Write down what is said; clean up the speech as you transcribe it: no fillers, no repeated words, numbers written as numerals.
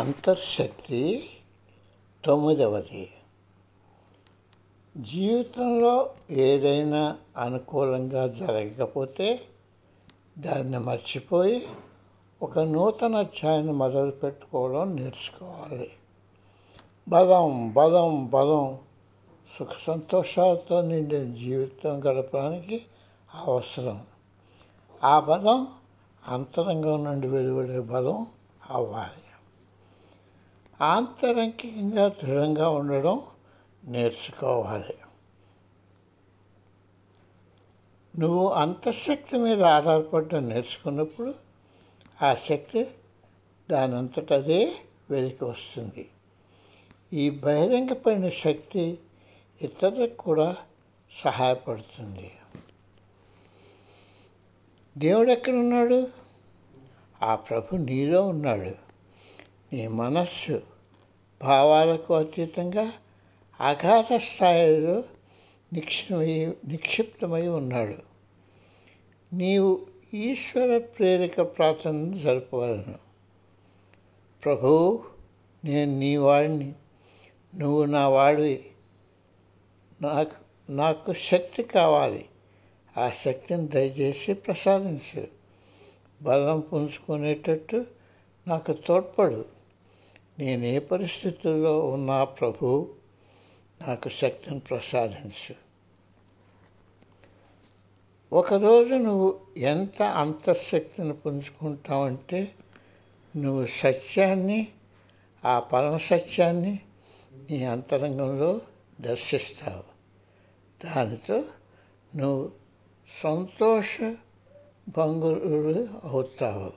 అంతర్శక్తి. 9, జీవితంలో ఏదైనా అనుకూలంగా జరగకపోతే దాన్ని మర్చిపోయి ఒక నూతన అధ్యాయాన్ని మొదలు పెట్టుకోవడం నేర్చుకోవాలి. బలం బలం బలం సుఖ సంతోషాలతో నిండిన జీవితం గడపడానికి అవసరం. ఆ బలం అంతరంగం నుండి వెలువడే బలం అవ్వాలి. ఆంతరంగికంగా దృఢంగా ఉండడం నేర్చుకోవాలి. నువ్వు అంతఃశక్తి మీద ఆధారపడడం నేర్చుకున్నప్పుడు ఆ శక్తి దానంతటదే వెలికి వస్తుంది. ఈ బహిరంగపడిన శక్తి ఇతరులకు కూడా సహాయపడుతుంది. దేవుడు ఎక్కడున్నాడు? ఆ ప్రభు నీలో ఉన్నాడు. నీ మనస్సు భావాలకు అతీతంగా అగాధ స్థాయిలో నిక్షిప్తమై ఉన్నాడు. నీవు ఈశ్వర ప్రేరిక ప్రార్థనను జరపవలను. ప్రభు, నేను నీ వాడిని, నువ్వు నా వాడివి, నాకు శక్తి కావాలి. ఆ శక్తిని దయచేసి ప్రసాదించు. బలం పుంజుకునేటట్టు నాకు తోడ్పడు. నేను ఏ పరిస్థితుల్లో ఉన్నా ప్రభు నాకు శక్తిని ప్రసాదించు. ఒకరోజు నువ్వు ఎంత అంతర్శక్తిని పుంజుకుంటావంటే నువ్వు సత్యాన్ని, ఆ పరమసత్యాన్ని నీ అంతరంగంలో దర్శిస్తావు. దానితో నువ్వు సంతోష భంగురుడు అవుతావు.